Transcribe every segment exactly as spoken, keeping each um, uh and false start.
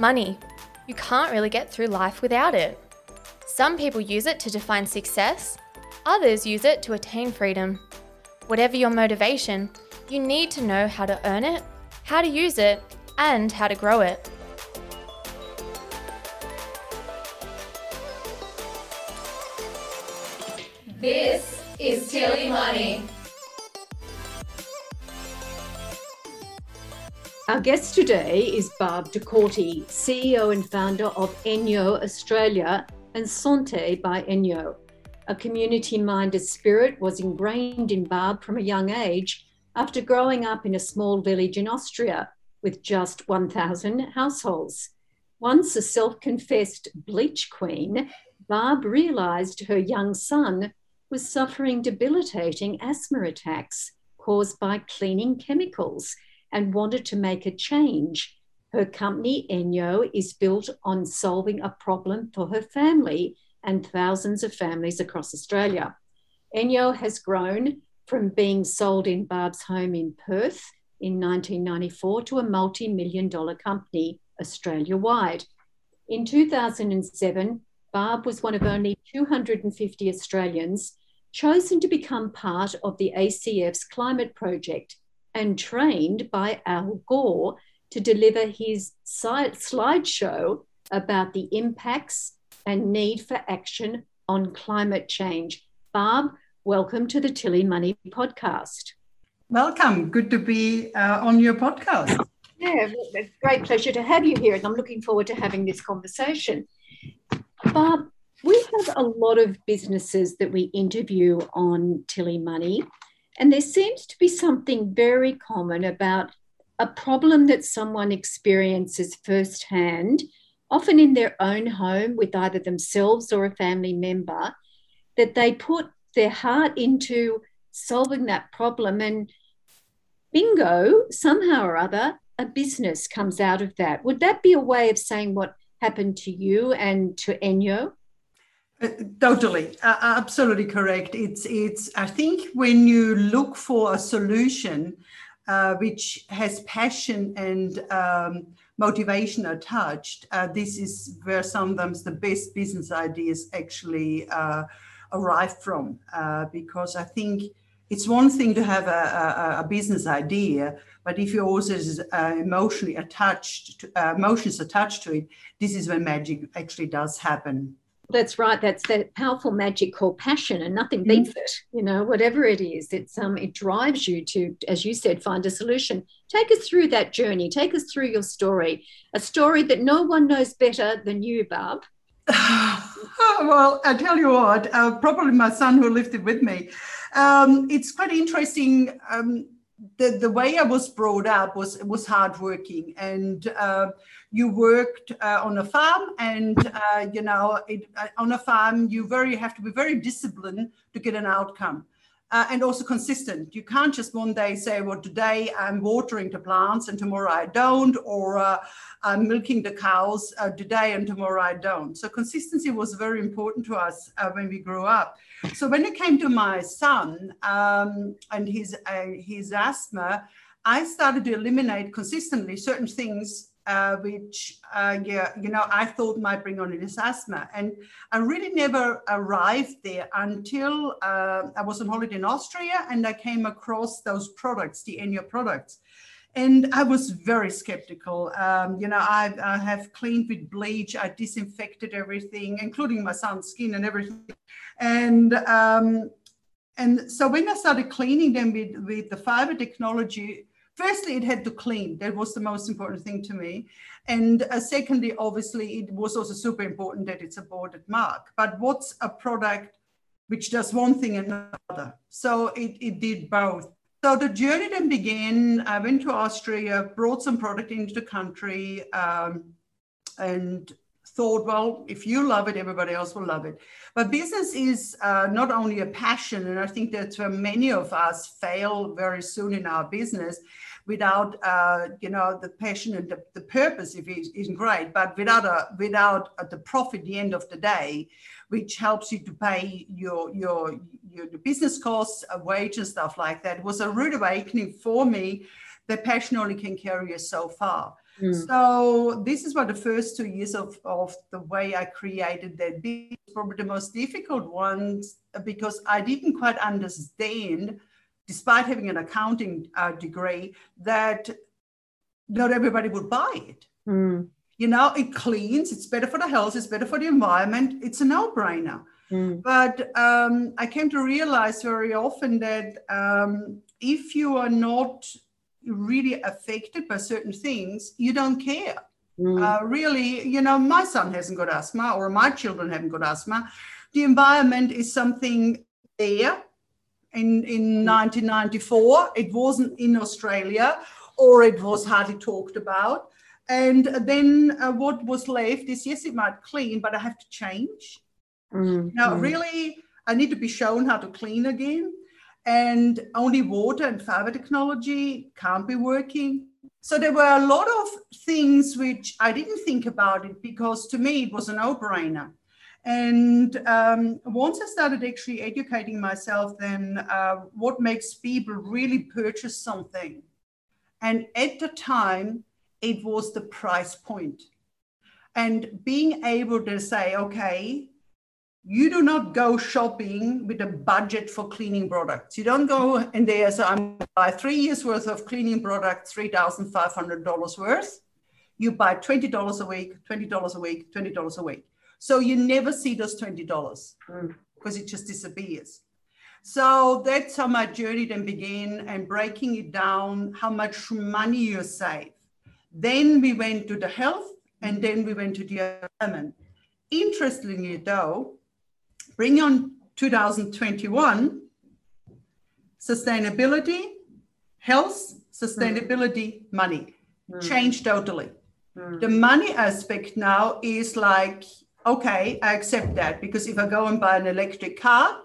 Money. You can't really get through life without it. Some people use it to define success, others use it to attain freedom. Whatever your motivation, you need to know how to earn it, how to use it, and how to grow it. This is Tilly Money. Our guest today is Barb DeCorti, C E O and founder of ENJO Australia and Sante by ENJO. A community-minded spirit was ingrained in Barb from a young age after growing up in a small village in Austria with just one thousand households. Once a self-confessed bleach queen, Barb realised her young son was suffering debilitating asthma attacks caused by cleaning chemicals and wanted to make a change. Her company, ENJO, is built on solving a problem for her family and thousands of families across Australia. ENJO has grown from being sold in Barb's home in Perth in nineteen ninety-four to a multi-million dollar company Australia-wide. In two thousand seven, Barb was one of only two hundred fifty Australians chosen to become part of the A C F's climate project and trained by Al Gore to deliver his slideshow about the impacts and need for action on climate change. Barb, welcome to the Tilly Money podcast. Welcome. Good to be uh, on your podcast. Yeah, it's a great pleasure to have you here, and I'm looking forward to having this conversation. Barb, we have a lot of businesses that we interview on Tilly Money, and there seems to be something very common about a problem that someone experiences firsthand, often in their own home with either themselves or a family member, that they put their heart into solving that problem, and bingo, somehow or other, a business comes out of that. Would that be a way of saying what happened to you and to ENJO? Uh, totally, uh, absolutely correct. It's, it's. I think when you look for a solution uh, which has passion and um, motivation attached, uh, this is where sometimes the best business ideas actually uh, arrive from. Uh, because I think it's one thing to have a, a, a business idea, but if you're also uh, emotionally attached, to, uh, emotions attached to it, this is when magic actually does happen. That's right. That's that powerful magic called passion, and nothing beats mm-hmm. it. You know, whatever it is, it's um, it drives you to, as you said, find a solution. Take us through that journey. Take us through your story, a story that no one knows better than you, Barb. Well, I tell you what, uh, probably my son who lived it with me. Um, it's quite interesting. Um, the the way I was brought up was was hardworking, and uh, you worked uh, on a farm, and uh, you know it, uh, on a farm you very have to be very disciplined to get an outcome, uh, and also consistent. You can't just one day say, well, today I'm watering the plants and tomorrow I don't, or uh, I'm milking the cows uh, today and tomorrow I don't. So consistency was very important to us uh, when we grew up. So when it came to my son um, and his uh, his asthma, I started to eliminate consistently certain things uh, which uh, yeah, you know I thought might bring on his asthma, and I really never arrived there until uh, I was on holiday in Austria and I came across those products, the ENJO products. And I was very skeptical. Um, you know, I, I have cleaned with bleach. I disinfected everything, including my son's skin and everything. And um, and so when I started cleaning them with, with the fiber technology, firstly, it had to clean. That was the most important thing to me. And uh, secondly, obviously, it was also super important that it's a boarded mark. But what's a product which does one thing and another? So it, it did both. So the journey then began. I went to Austria, brought some product into the country, um, and thought, well, if you love it, everybody else will love it. But business is uh, not only a passion, and I think that's where many of us fail very soon in our business. Without, uh, you know, the passion and the, the purpose if it isn't great, but without a, without a, the profit at the end of the day, which helps you to pay your your your business costs, a wage and stuff like that, was a rude awakening for me. The passion only can carry you so far. Mm. So this is what the first two years of, of the way I created that business, probably the most difficult ones, because I didn't quite understand, despite having an accounting uh, degree, that not everybody would buy it. Mm. You know, it cleans, it's better for the health, it's better for the environment, it's a no-brainer. Mm. But um, I came to realize very often that um, if you are not really affected by certain things, you don't care. Mm. Uh, really, you know, my son hasn't got asthma, or my children haven't got asthma. The environment is something there. In, in nineteen ninety-four, it wasn't in Australia, or it was hardly talked about. And then uh, what was left is, yes, it might clean, but I have to change. Mm-hmm. Now, really, I need to be shown how to clean again. And only water and fiber technology can't be working. So there were a lot of things which I didn't think about it, because to me, it was a no-brainer. And um, once I started actually educating myself, then uh, what makes people really purchase something? And at the time, it was the price point. And being able to say, okay, you do not go shopping with a budget for cleaning products. You don't go in there, so I'm going to buy three years worth of cleaning products, three thousand five hundred dollars worth. You buy twenty dollars a week, twenty dollars a week, twenty dollars a week. So you never see those twenty dollars mm. because it just disappears. So that's how my journey then began, and breaking it down, how much money you save. Then we went to the health, and then we went to the environment. Interestingly though, bring on twenty twenty-one, sustainability, health, sustainability, mm. money. Mm. Changed totally. Mm. The money aspect now is like, okay, I accept that, because if I go and buy an electric car,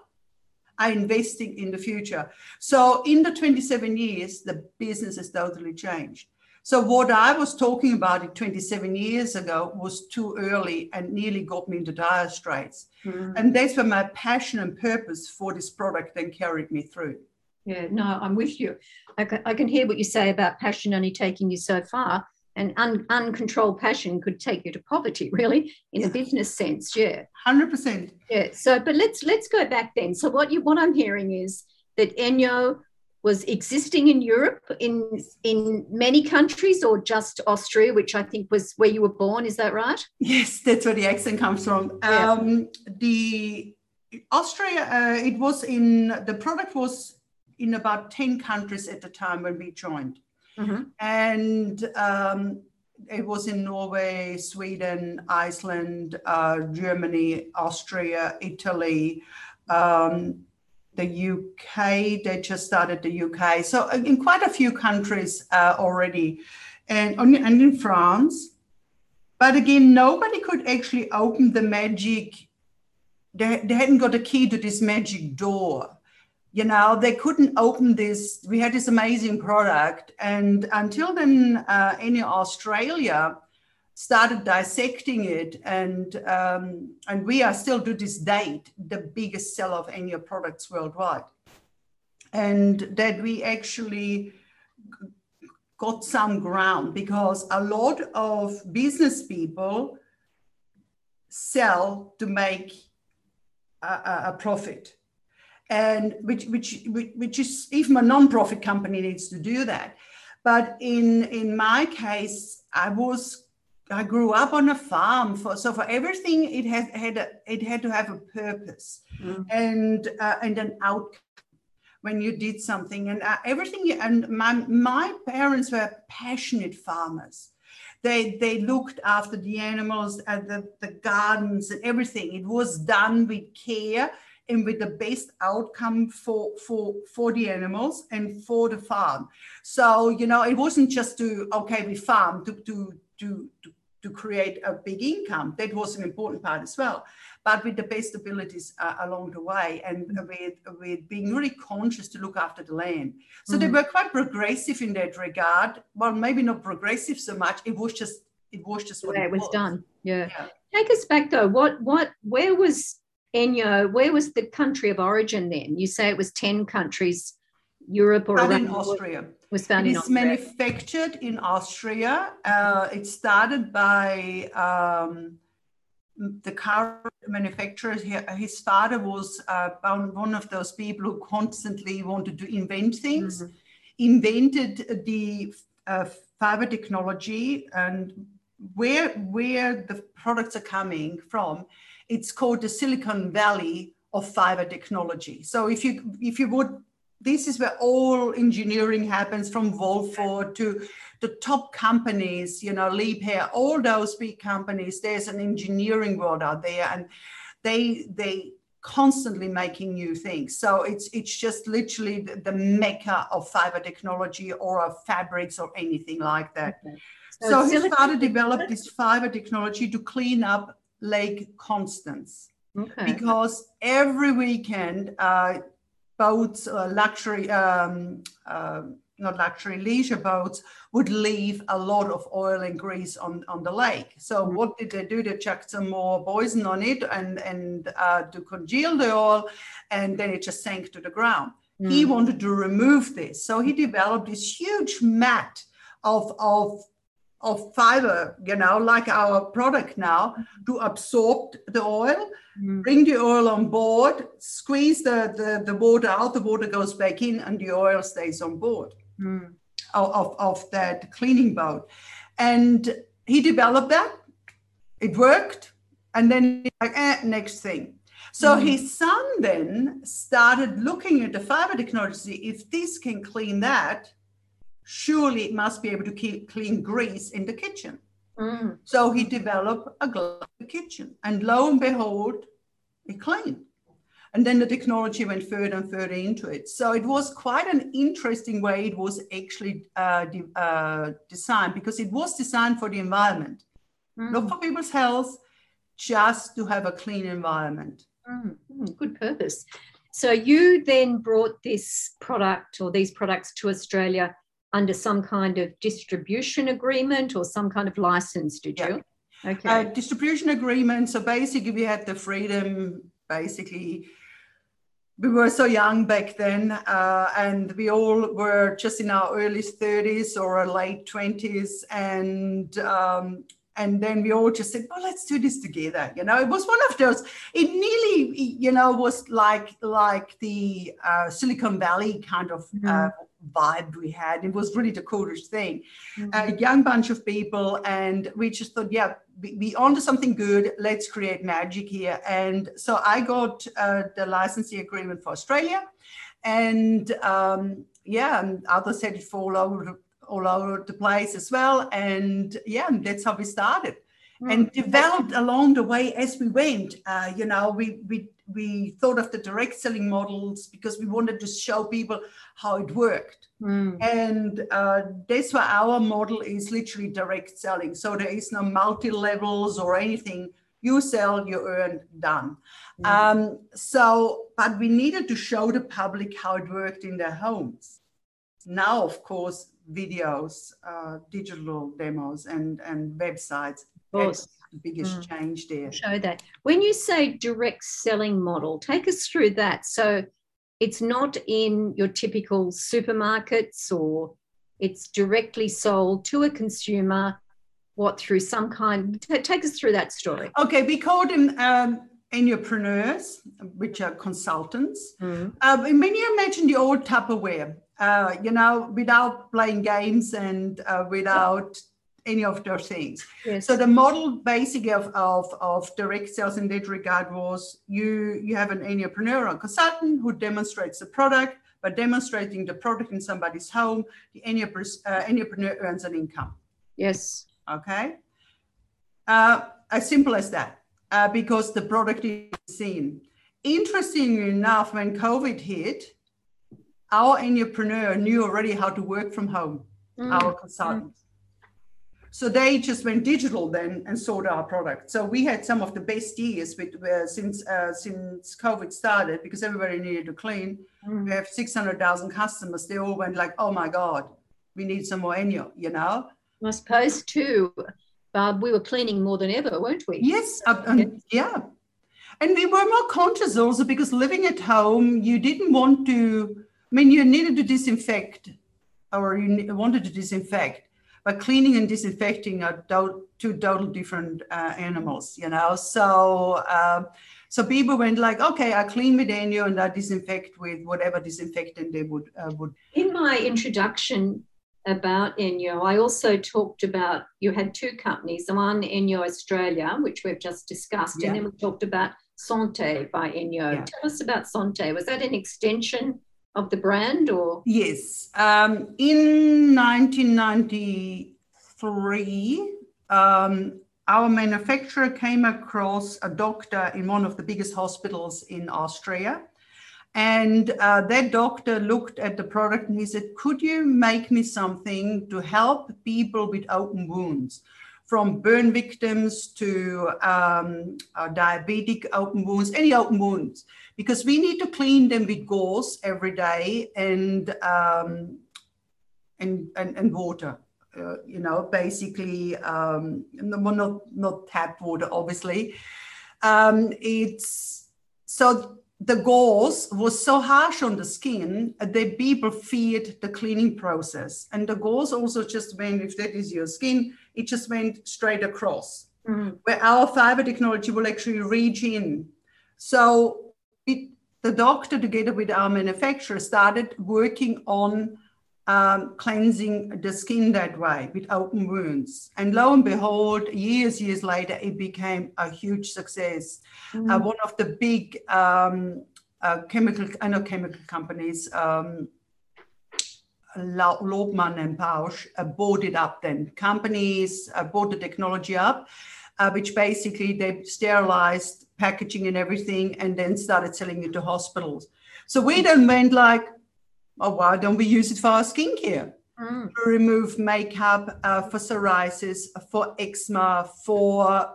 I'm investing in the future. So in the twenty-seven years, the business has totally changed. So what I was talking about it twenty-seven years ago was too early and nearly got me into dire straits. Mm. And that's where my passion and purpose for this product then carried me through. Yeah, no, I'm with you. I can, I can hear what you say about passion only taking you so far, and un, uncontrolled passion could take you to poverty, really, in yeah. a business sense. Yeah, one hundred percent. Yeah, so but let's let's go back then. So what you what I'm hearing is that Enjo was existing in Europe, in in many countries, or just Austria, which I think was where you were born. Is that right? Yes, that's where the accent comes from. Yeah. Um, the Austria, uh, it was in, the product was in about ten countries at the time when we joined. Mm-hmm. And um, it was in Norway, Sweden, Iceland, uh, Germany, Austria, Italy, um the U K, they just started the U K. So in quite a few countries uh, already, and, and in France. But again, nobody could actually open the magic. They, they hadn't got a key to this magic door. You know, they couldn't open this. We had this amazing product. And until then, uh, in Australia, started dissecting it, and um, and we are still to this date the biggest seller of Enjo products worldwide, and that we actually got some ground, because a lot of business people sell to make a, a profit, and which which which is, even a non-profit company needs to do that. But in in my case, I was. I grew up on a farm, for, so for everything it had had a, it had to have a purpose mm. and uh, and an outcome when you did something, and uh, everything. And my my parents were passionate farmers. They they looked after the animals and the, the gardens and everything. It was done with care and with the best outcome for, for, for the animals and for the farm. So, you know, it wasn't just to, okay, we farm to to to, to to create a big income. That was an important part as well, but with the best abilities uh, along the way, and with, with being really conscious to look after the land. So mm-hmm. they were quite progressive in that regard. Well, maybe not progressive so much. It was just, it was just what yeah, it was. It was done, yeah. yeah. Take us back though. What, what, where was Enjo, where was the country of origin then? You say it was ten countries Europe or around in Austria. Was found in Austria. It is manufactured in Austria. Uh, it started by um, the car manufacturer. His father was uh, one of those people who constantly wanted to invent things, mm-hmm. invented the uh, fiber technology, and where, where the products are coming from, it's called the Silicon Valley of fiber technology. So if you if you would, this is where all engineering happens, from Wolfort to the top companies, you know, Liebherr, all those big companies. There's an engineering world out there, and they they constantly making new things. So it's it's just literally the, the mecca of fiber technology or of fabrics or anything like that. Okay. So, so his father developed this fiber technology to clean up Lake Constance, okay. because every weekend, uh, boats, uh, luxury, um, uh, not luxury, leisure boats would leave a lot of oil and grease on, on the lake. So mm-hmm. what did they do? They chucked some more poison on it and, and uh, to congeal the oil, and then it just sank to the ground. Mm-hmm. He wanted to remove this. So he developed this huge mat of, of of fiber, you know, like our product now, to absorb the oil, mm. bring the oil on board, squeeze the, the, the water out, the water goes back in, and the oil stays on board mm. of, of, of that cleaning boat. And he developed that, it worked, and then like, eh, next thing. So mm. his son then started looking at the fiber technology. If this can clean that, surely it must be able to keep clean grease in the kitchen. Mm. So he developed a glass kitchen, and lo and behold, it cleaned. And then the technology went further and further into it. So it was quite an interesting way it was actually uh, de- uh, designed, because it was designed for the environment, mm. not for people's health, just to have a clean environment. Mm. Mm. Good purpose. So you then brought this product or these products to Australia under some kind of distribution agreement or some kind of license, did you? Yeah. Okay. Uh, distribution agreement. So basically we had the freedom, basically. We were so young back then, uh, and we all were just in our early thirties or late twenties. And um, and then we all just said, well, let's do this together. You know, it was one of those, it nearly, you know, was like, like the uh, Silicon Valley kind of mm-hmm. uh, vibe we had. It was really the coolest thing. Mm-hmm. A young bunch of people, and we just thought, yeah, we, we onto something good. Let's create magic here. And so I got uh, the licensing agreement for Australia, and um, yeah, and others had it for all over the, all over the place as well. And yeah, that's how we started, mm-hmm. and developed along the way as we went. Uh, you know, we we. We thought of the direct selling models because we wanted to show people how it worked. Mm. And uh, that's why our model is literally direct selling. So there is no multi-levels or anything. You sell, you earn, done. Mm. Um, so, but we needed to show the public how it worked in their homes. Now, of course, videos, uh, digital demos and, and websites. Of course. The biggest mm. change there. Show that. When you say direct selling model, take us through that. So it's not in your typical supermarkets, or it's directly sold to a consumer, what, through some kind? T- take us through that story. Okay, we call them um, entrepreneurs, which are consultants. Mm. Uh, when you imagine the old Tupperware, uh, you know, without playing games and uh, without... any of those things. Yes. So the model basically of, of, of direct sales in that regard was you, you have an entrepreneur or consultant who demonstrates the product. By demonstrating the product in somebody's home, the entrepreneur earns an income. Yes. Okay. Uh, as simple as that, uh, because the product is seen. Interestingly enough, when COVID hit, our entrepreneur knew already how to work from home, mm. our consultant. Mm. So they just went digital then and sold our product. So we had some of the best years with, uh, since uh, since COVID started, because everybody needed to clean. Mm. We have six hundred thousand customers. They all went like, oh, my God, we need some more Enya, you know. I suppose too, Barb, we were cleaning more than ever, weren't we? Yes. Uh, and, yeah. And we were more conscious also because living at home, you didn't want to I mean, you needed to disinfect, or you wanted to disinfect, but cleaning and disinfecting are two total different uh, animals, you know. So uh, so people went like, okay, I clean with Enjo and I disinfect with whatever disinfectant they would. Uh, would. In my introduction about Enjo, I also talked about, you had two companies, one Enjo Australia, which we've just discussed, yeah. and then we talked about Sante by Enjo. Yeah. Tell us about Sante. Was that an extension of the brand, or? Yes. Um, in nineteen ninety-three, um, our manufacturer came across a doctor in one of the biggest hospitals in Austria. And uh, that doctor looked at the product and he said, could you make me something to help people with open wounds? From burn victims to um, uh, diabetic open wounds, any open wounds, because we need to clean them with gauze every day and um, and, and and water, uh, you know, basically, um, not not tap water, obviously. Um, it's so the gauze was so harsh on the skin that people feared the cleaning process, and the gauze also just went, if that is your skin, it just went straight across, mm-hmm. where our fiber technology will actually reach in. So it, the doctor, together with our manufacturer, started working on um, cleansing the skin that way with open wounds. And lo and behold, years, years later, it became a huge success. Mm-hmm. uh, one of the big um, uh, chemical, uh, not chemical companies, um, Laubmann and Pausch uh, bought it up then. Companies uh, bought the technology up, uh, which basically they sterilized packaging and everything and then started selling it to hospitals. So we then went like, oh, why don't we use it for our skincare? Mm. To remove makeup, uh, for psoriasis, for eczema, for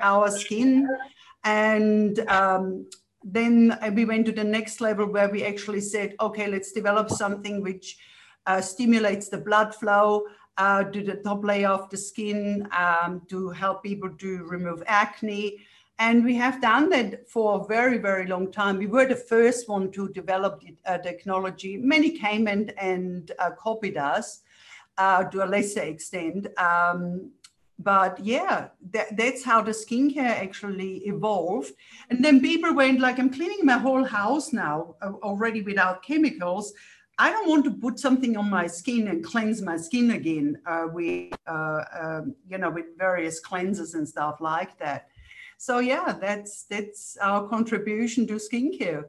our skin. And um, then we went to the next level where we actually said, okay, let's develop something which uh, stimulates the blood flow uh, to the top layer of the skin, um, to help people to remove acne. And we have done that for a very, very long time. We were the first one to develop the uh, technology. Many came and, and uh, copied us uh, to a lesser extent. Um, But yeah, that, that's how the skincare actually evolved. And then people went like, I'm cleaning my whole house now already without chemicals. I don't want to put something on my skin and cleanse my skin again uh, with, uh, um, you know, with various cleansers and stuff like that. So yeah, that's, that's our contribution to skincare.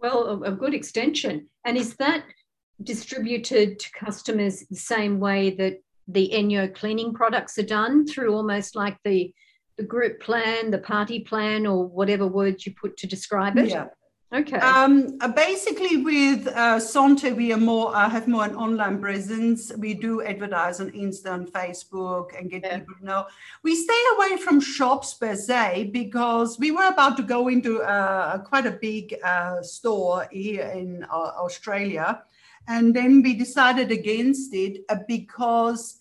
Well, a, a good extension. And is that distributed to customers the same way that the Enjo cleaning products are done, through almost like the, the group plan, the party plan, or whatever words you put to describe it? Yeah. Okay. Um, basically, with uh, Sante, we are more uh, have more an online presence. We do advertise on Insta and Facebook and get yeah. people to know. We stay away from shops per se because we were about to go into uh, quite a big uh, store here in uh, Australia. And then we decided against it because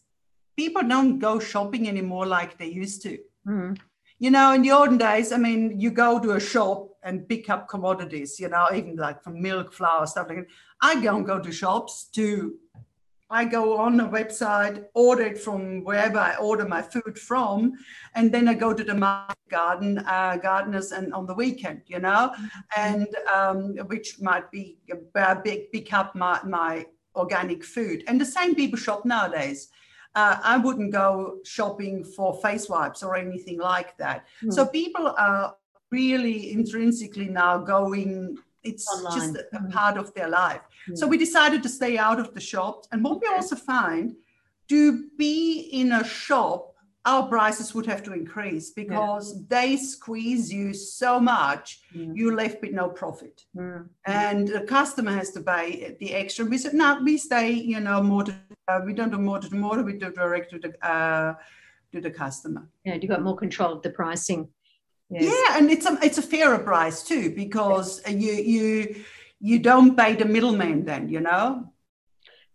people don't go shopping anymore like they used to. Mm. You know, in the olden days, I mean, you go to a shop and pick up commodities, you know, even like from milk, flour, stuff like that. I don't go to shops to, I go on a website, order it from wherever I order my food from, and then I go to the market garden, uh, gardeners and on the weekend, you know, and um, which might be uh, pick up my, my organic food. And the same people shop nowadays. Uh, I wouldn't go shopping for face wipes or anything like that. Mm. So people are really intrinsically now going, it's online. Just a, a part of their life. Mm. So we decided to stay out of the shops. And what we also find, to be in a shop, our prices would have to increase because yeah. they squeeze you so much, mm. you're left with no profit. Mm. And the customer has to pay the extra. We said, no, we stay, you know, more to, uh, we don't do more to the more, we do direct to the, uh, to the customer. Yeah, you've got more control of the pricing. Yes. Yeah, and it's a it's a fairer price too, because you you you don't pay the middleman then, you know.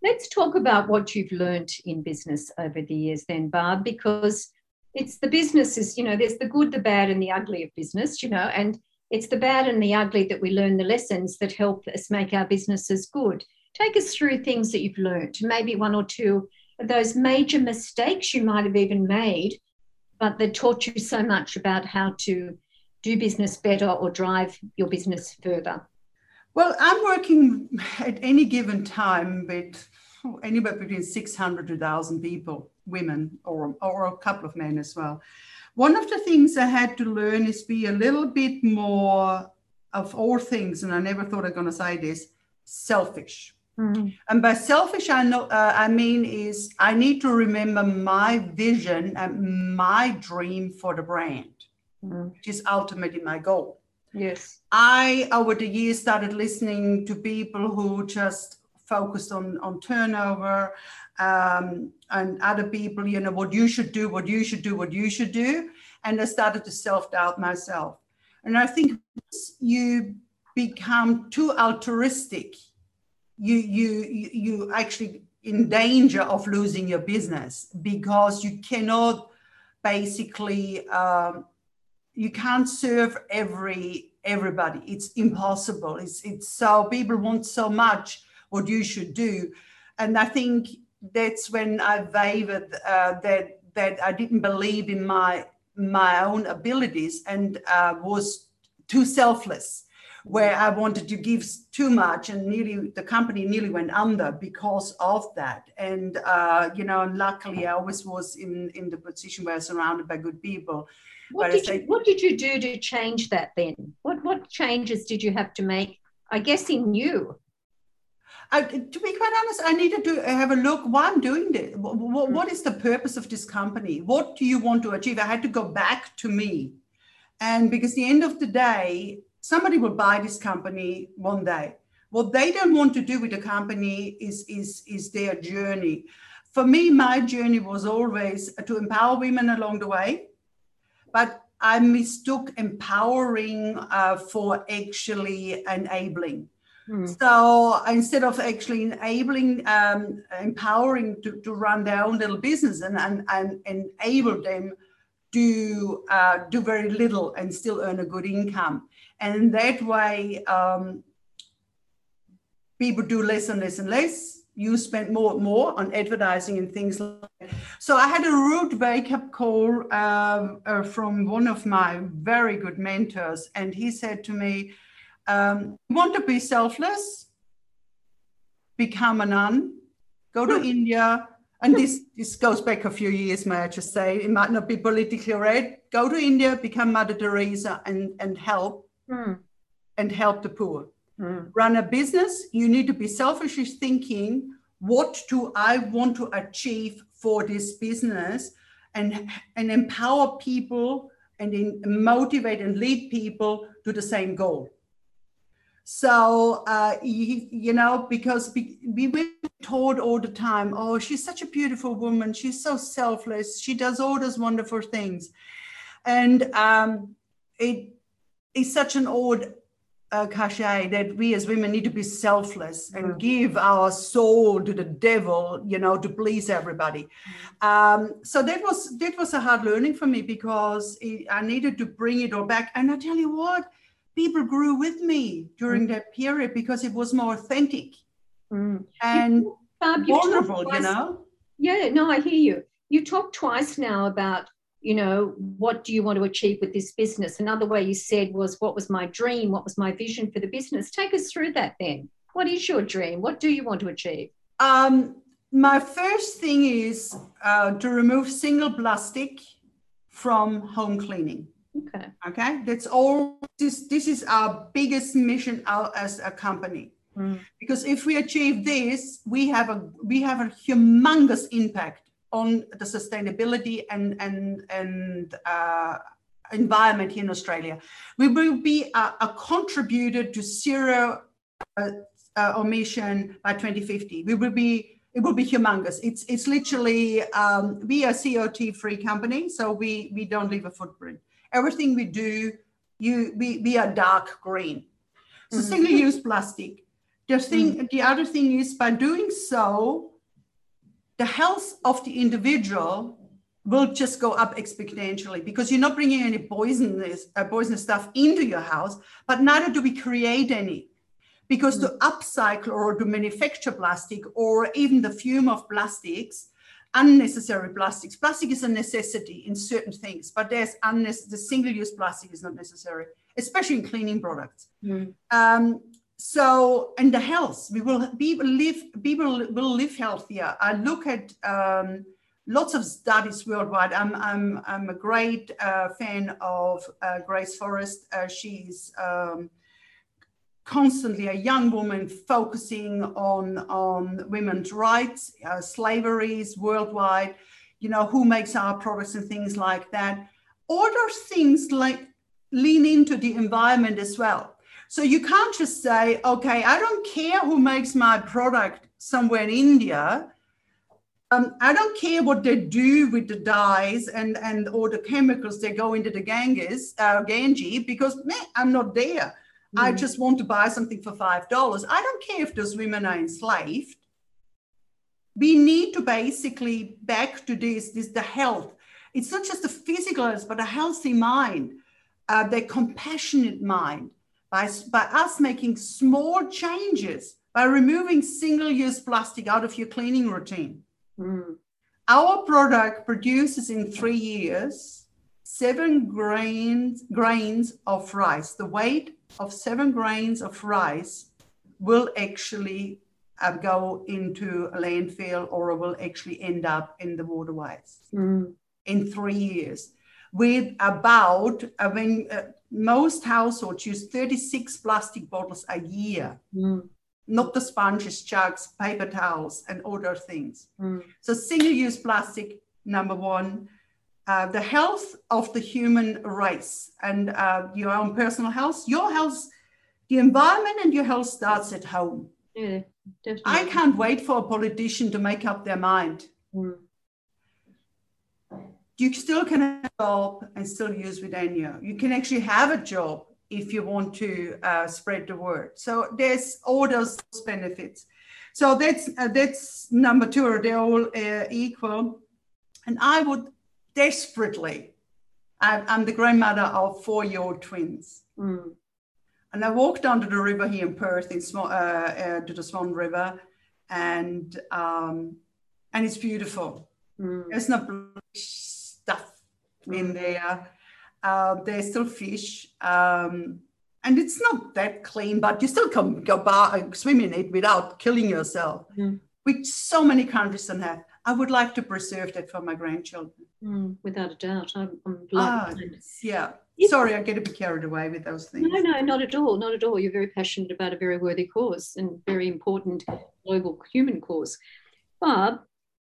Let's talk about what you've learned in business over the years then, Barb, because it's the business is, you know, there's the good, the bad and the ugly of business, you know, and It's the bad and the ugly that we learn the lessons that help us make our businesses good. Take us through things that you've learned, maybe one or two of those major mistakes you might have even made, but that taught you so much about how to do business better or drive your business further. Well, I'm working at any given time with anywhere between six hundred to one thousand people, women, or, or a couple of men as well. One of the things I had to learn is be a little bit more of all things, and I never thought I'm going to say this, selfish. Mm-hmm. And by selfish, I know uh, I mean is I need to remember my vision and my dream for the brand, mm-hmm. which is ultimately my goal. Yes. I, over the years, started listening to people who just focused on, on turnover um, and other people, you know, what you should do, what you should do, what you should do. And I started to self-doubt myself. And I think once you become too altruistic, you you you actually in danger of losing your business, because you cannot basically um, you can't serve every everybody. It's impossible. It's it's so people want so much what you should do, and I think that's when I wavered uh, that that I didn't believe in my my own abilities and uh, was too selfless. Where I wanted to give too much, and nearly the company nearly went under because of that. And uh, you know, luckily I always was in, in the position where I was surrounded by good people. What did, say, you, what did you do to change that then? What what changes did you have to make? I guess in you. I, to be quite honest, I needed to have a look. Why I'm doing this? What, what, what is the purpose of this company? What do you want to achieve? I had to go back to me, and because at the end of the day, somebody will buy this company one day. What they don't want to do with the company is, is, is their journey. For me, my journey was always to empower women along the way, but I mistook empowering uh, for actually enabling. Hmm. So instead of actually enabling, um, empowering to, to run their own little business and, and, and enable them to uh, do very little and still earn a good income. And that way, um, people do less and less and less. You spend more and more on advertising and things like that. So I had a rude wake-up call um, uh, from one of my very good mentors. And he said to me, um, you want to be selfless? Become a nun. Go to India. And this, this goes back a few years, may I just say. It might not be politically correct. Go to India, become Mother Teresa, and, and help. Mm. And help the poor. Mm. Run a business, you need to be selfishly thinking, what do I want to achieve for this business, and, and empower people and in, motivate and lead people to the same goal. So, uh, you, you know, because we, we were taught all the time, oh, she's such a beautiful woman. She's so selfless. She does all those wonderful things. And um, it it's such an old uh, cachet that we as women need to be selfless and mm. give our soul to the devil, you know, to please everybody. Mm. Um, so that was that was a hard learning for me, because it, I needed to bring it all back. And I tell you what, people grew with me during mm. that period because it was more authentic mm. and you, Barb, vulnerable, you, you know? Yeah, no, I hear you. You talk twice now about, you know, what do you want to achieve with this business? Another way you said was, what was my dream? What was my vision for the business? Take us through that then. What is your dream? What do you want to achieve? Um, my first thing is uh, to remove single plastic from home cleaning. Okay. Okay. That's all. This, this is our biggest mission out as a company. Mm. Because if we achieve this, we have a we have a humongous impact on the sustainability and and and uh, environment here in Australia. We will be a, a contributor to zero uh, uh, emission by twenty fifty. We will be it will be humongous. It's it's literally um, we are a C O two free company, so we we don't leave a footprint. Everything we do, you we we are dark green. So mm-hmm. single use plastic. The thing mm-hmm. the other thing is by doing so. The health of the individual will just go up exponentially because you're not bringing any poisonous, uh, poisonous stuff into your house, but neither do we create any. Because mm-hmm. to upcycle or to manufacture plastic or even the fume of plastics, unnecessary plastics, plastic is a necessity in certain things, but there's unnecessary, the single-use plastic is not necessary, especially in cleaning products. Mm-hmm. Um, so, and the health, we will be, live, people will live healthier. I look at um, lots of studies worldwide. I'm, I'm, I'm a great uh, fan of uh, Grace Forrest. Uh, she's um, constantly a young woman focusing on, on women's rights, uh, slaveries worldwide, you know, who makes our products and things like that. Order things like lean into the environment as well. So you can't just say, okay, I don't care who makes my product somewhere in India. Um, I don't care what they do with the dyes and, and all the chemicals that go into the Ganges, uh, Ganges, because meh, I'm not there. Mm. I just want to buy something for five dollars. I don't care if those women are enslaved. We need to basically back to this, this the health. It's not just the physical, but a healthy mind, uh, the compassionate mind. By, by us making small changes, by removing single-use plastic out of your cleaning routine. Mm. Our product produces in three years seven grains, grains of rice. The weight of seven grains of rice will actually uh, go into a landfill or will actually end up in the waterways mm. in three years. With about, I mean, uh, most households use thirty-six plastic bottles a year, mm. not the sponges, jugs, paper towels, and other things. Mm. So single-use plastic, number one. Uh, the health of the human race and uh, your own personal health, your health, the environment and your health starts at home. Yeah, definitely. I can't wait for a politician to make up their mind. Mm. You still can have a job and still use with Enya. You can actually have a job if you want to uh, spread the word. So there's all those benefits. So that's uh, that's number two, or they're all uh, equal. And I would desperately, I, I'm the grandmother of four-year-old twins. Mm. And I walked down to the river here in Perth, in Swan, uh, uh, to the Swan River, and, um, and it's beautiful. Mm. There's no stuff in there. Uh, there's still fish, um, and it's not that clean, but you still can go by and swim in it without killing yourself, mm. which so many countries don't have. I would like to preserve that for my grandchildren. Mm, without a doubt, I'm, I'm glad. Ah, yeah. If, Sorry, I get a bit carried away with those things. No, no, not at all, not at all. You're very passionate about a very worthy cause and very important global human cause. Barb,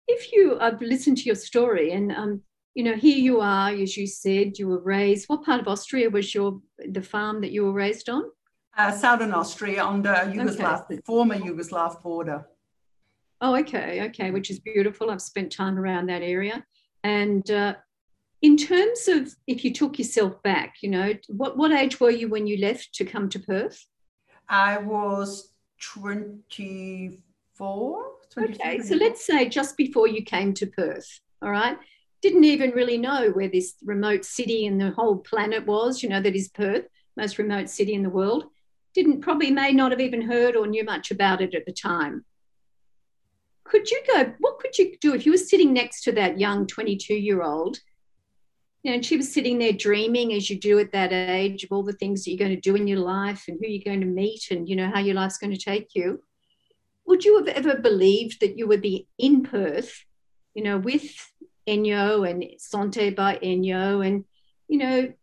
if you uh, listen to your story and um, you know, here you are, as you said, you were raised. What part of Austria was your the farm that you were raised on? Uh, southern Austria, on the Yugoslav, okay. former Yugoslav border. Oh, okay, okay, which is beautiful. I've spent time around that area. And uh, in terms of if you took yourself back, you know, what, what age were you when you left to come to Perth? I was twenty-four. Okay, so let's say just before you came to Perth, all right? Didn't even really know where this remote city and the whole planet was, you know, that is Perth, most remote city in the world. Didn't, probably may not have even heard or knew much about it at the time. Could you go, what could you do if you were sitting next to that young twenty-two-year-old, you know, and she was sitting there dreaming, as you do at that age, of all the things that you're going to do in your life and who you're going to meet and, you know, how your life's going to take you. Would you have ever believed that you would be in Perth, you know, with Enjo and Sante by Enjo? And, you know,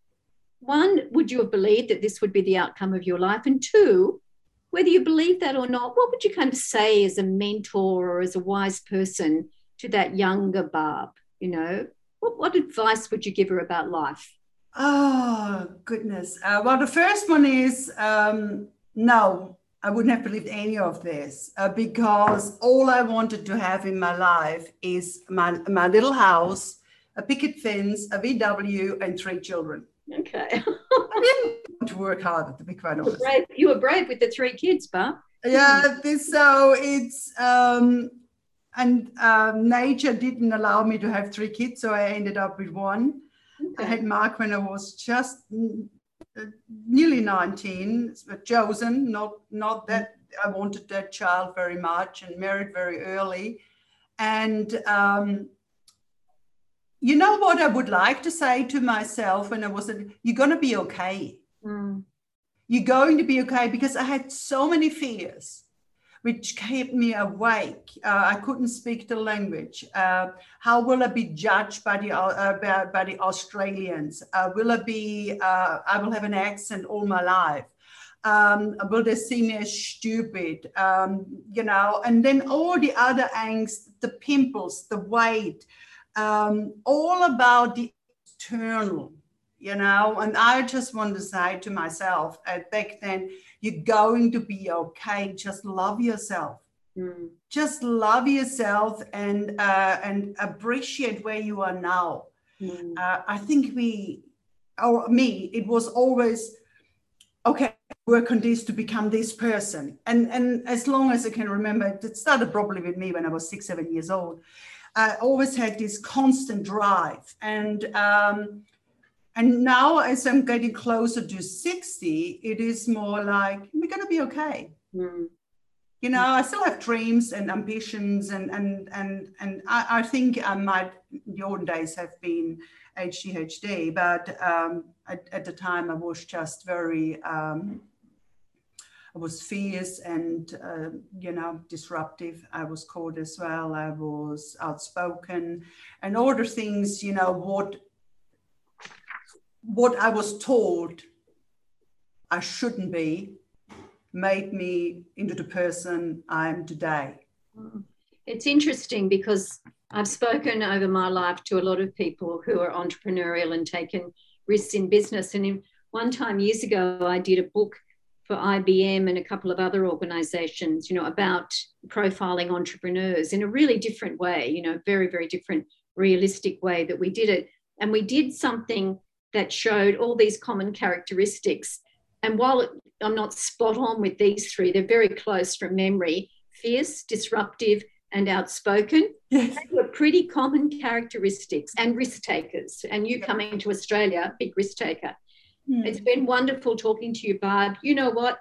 one, would you have believed that this would be the outcome of your life? And two, whether you believe that or not, what would you kind of say as a mentor or as a wise person to that younger Barb? You know, what, what advice would you give her about life? Oh, goodness. Uh, well, the first one is um, no. I wouldn't have believed any of this uh, because all I wanted to have in my life is my, my little house, a picket fence, a V W, and three children. Okay. I didn't want to work hard, to be quite honest. Brave. You were brave with the three kids, Barb. Yeah, this, so it's, um, And um, nature didn't allow me to have three kids, so I ended up with one. Okay. I had Mark when I was just nearly nineteen, but chosen, not, not that I wanted that child very much, and married very early. And um, you know what I would like to say to myself when I was, you're going to be okay. Mm. You're going to be okay, because I had so many fears which kept me awake. Uh, I couldn't speak the language. Uh, how will I be judged by the, uh, by, by the Australians? Uh, will I be, uh, I will have an accent all my life. Um, will they see me as stupid? Um, you know, and then all the other angst, the pimples, the weight, um, all about the external, you know. And I just want to say to myself uh, back then, you're going to be okay. Just love yourself. Mm. Just love yourself and, uh, and appreciate where you are now. Mm. Uh, I think we, or me, it was always, okay, work on this to become this person. And, and as long as I can remember, it started probably with me when I was six, seven years old. I always had this constant drive. And, um, and now as I'm getting closer to sixty, it is more like, we're going to be okay. Mm. You know, I still have dreams and ambitions. And, and, and, and I, I think I might, the old days have been H D H D, but um, at, at the time I was just very, um, I was fierce and, uh, you know, disruptive. I was cold as well. I was outspoken and all the things, you know, what, what I was told I shouldn't be made me into the person I am today. It's interesting because I've spoken over my life to a lot of people who are entrepreneurial and taken risks in business. And in one time years ago, I did a book for I B M and a couple of other organisations, you know, about profiling entrepreneurs in a really different way, you know, very, very different, realistic way that we did it. And we did something that showed all these common characteristics. And while it, I'm not spot on with these three, they're very close from memory, fierce, disruptive, and outspoken. Yes. They were pretty common characteristics, and risk takers. And you coming to Australia, big risk taker. Mm. It's been wonderful talking to you, Barb. You know what?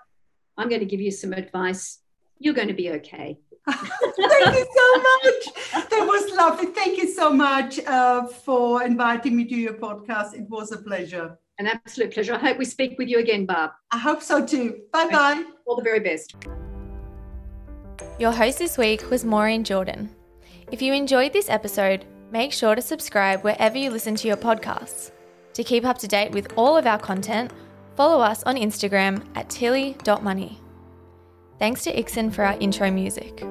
I'm going to give you some advice. You're going to be okay. Thank you so much. That was lovely. Thank you so much uh, for inviting me to your podcast. It was a pleasure. An absolute pleasure. I hope we speak with you again, Barb. I hope so too. Bye-bye. All the very best. Your host this week was Maureen Jordan. If you enjoyed this episode, make sure to subscribe wherever you listen to your podcasts. To keep up to date with all of our content, follow us on Instagram at tilly dot money. Thanks to Ixen for our intro music.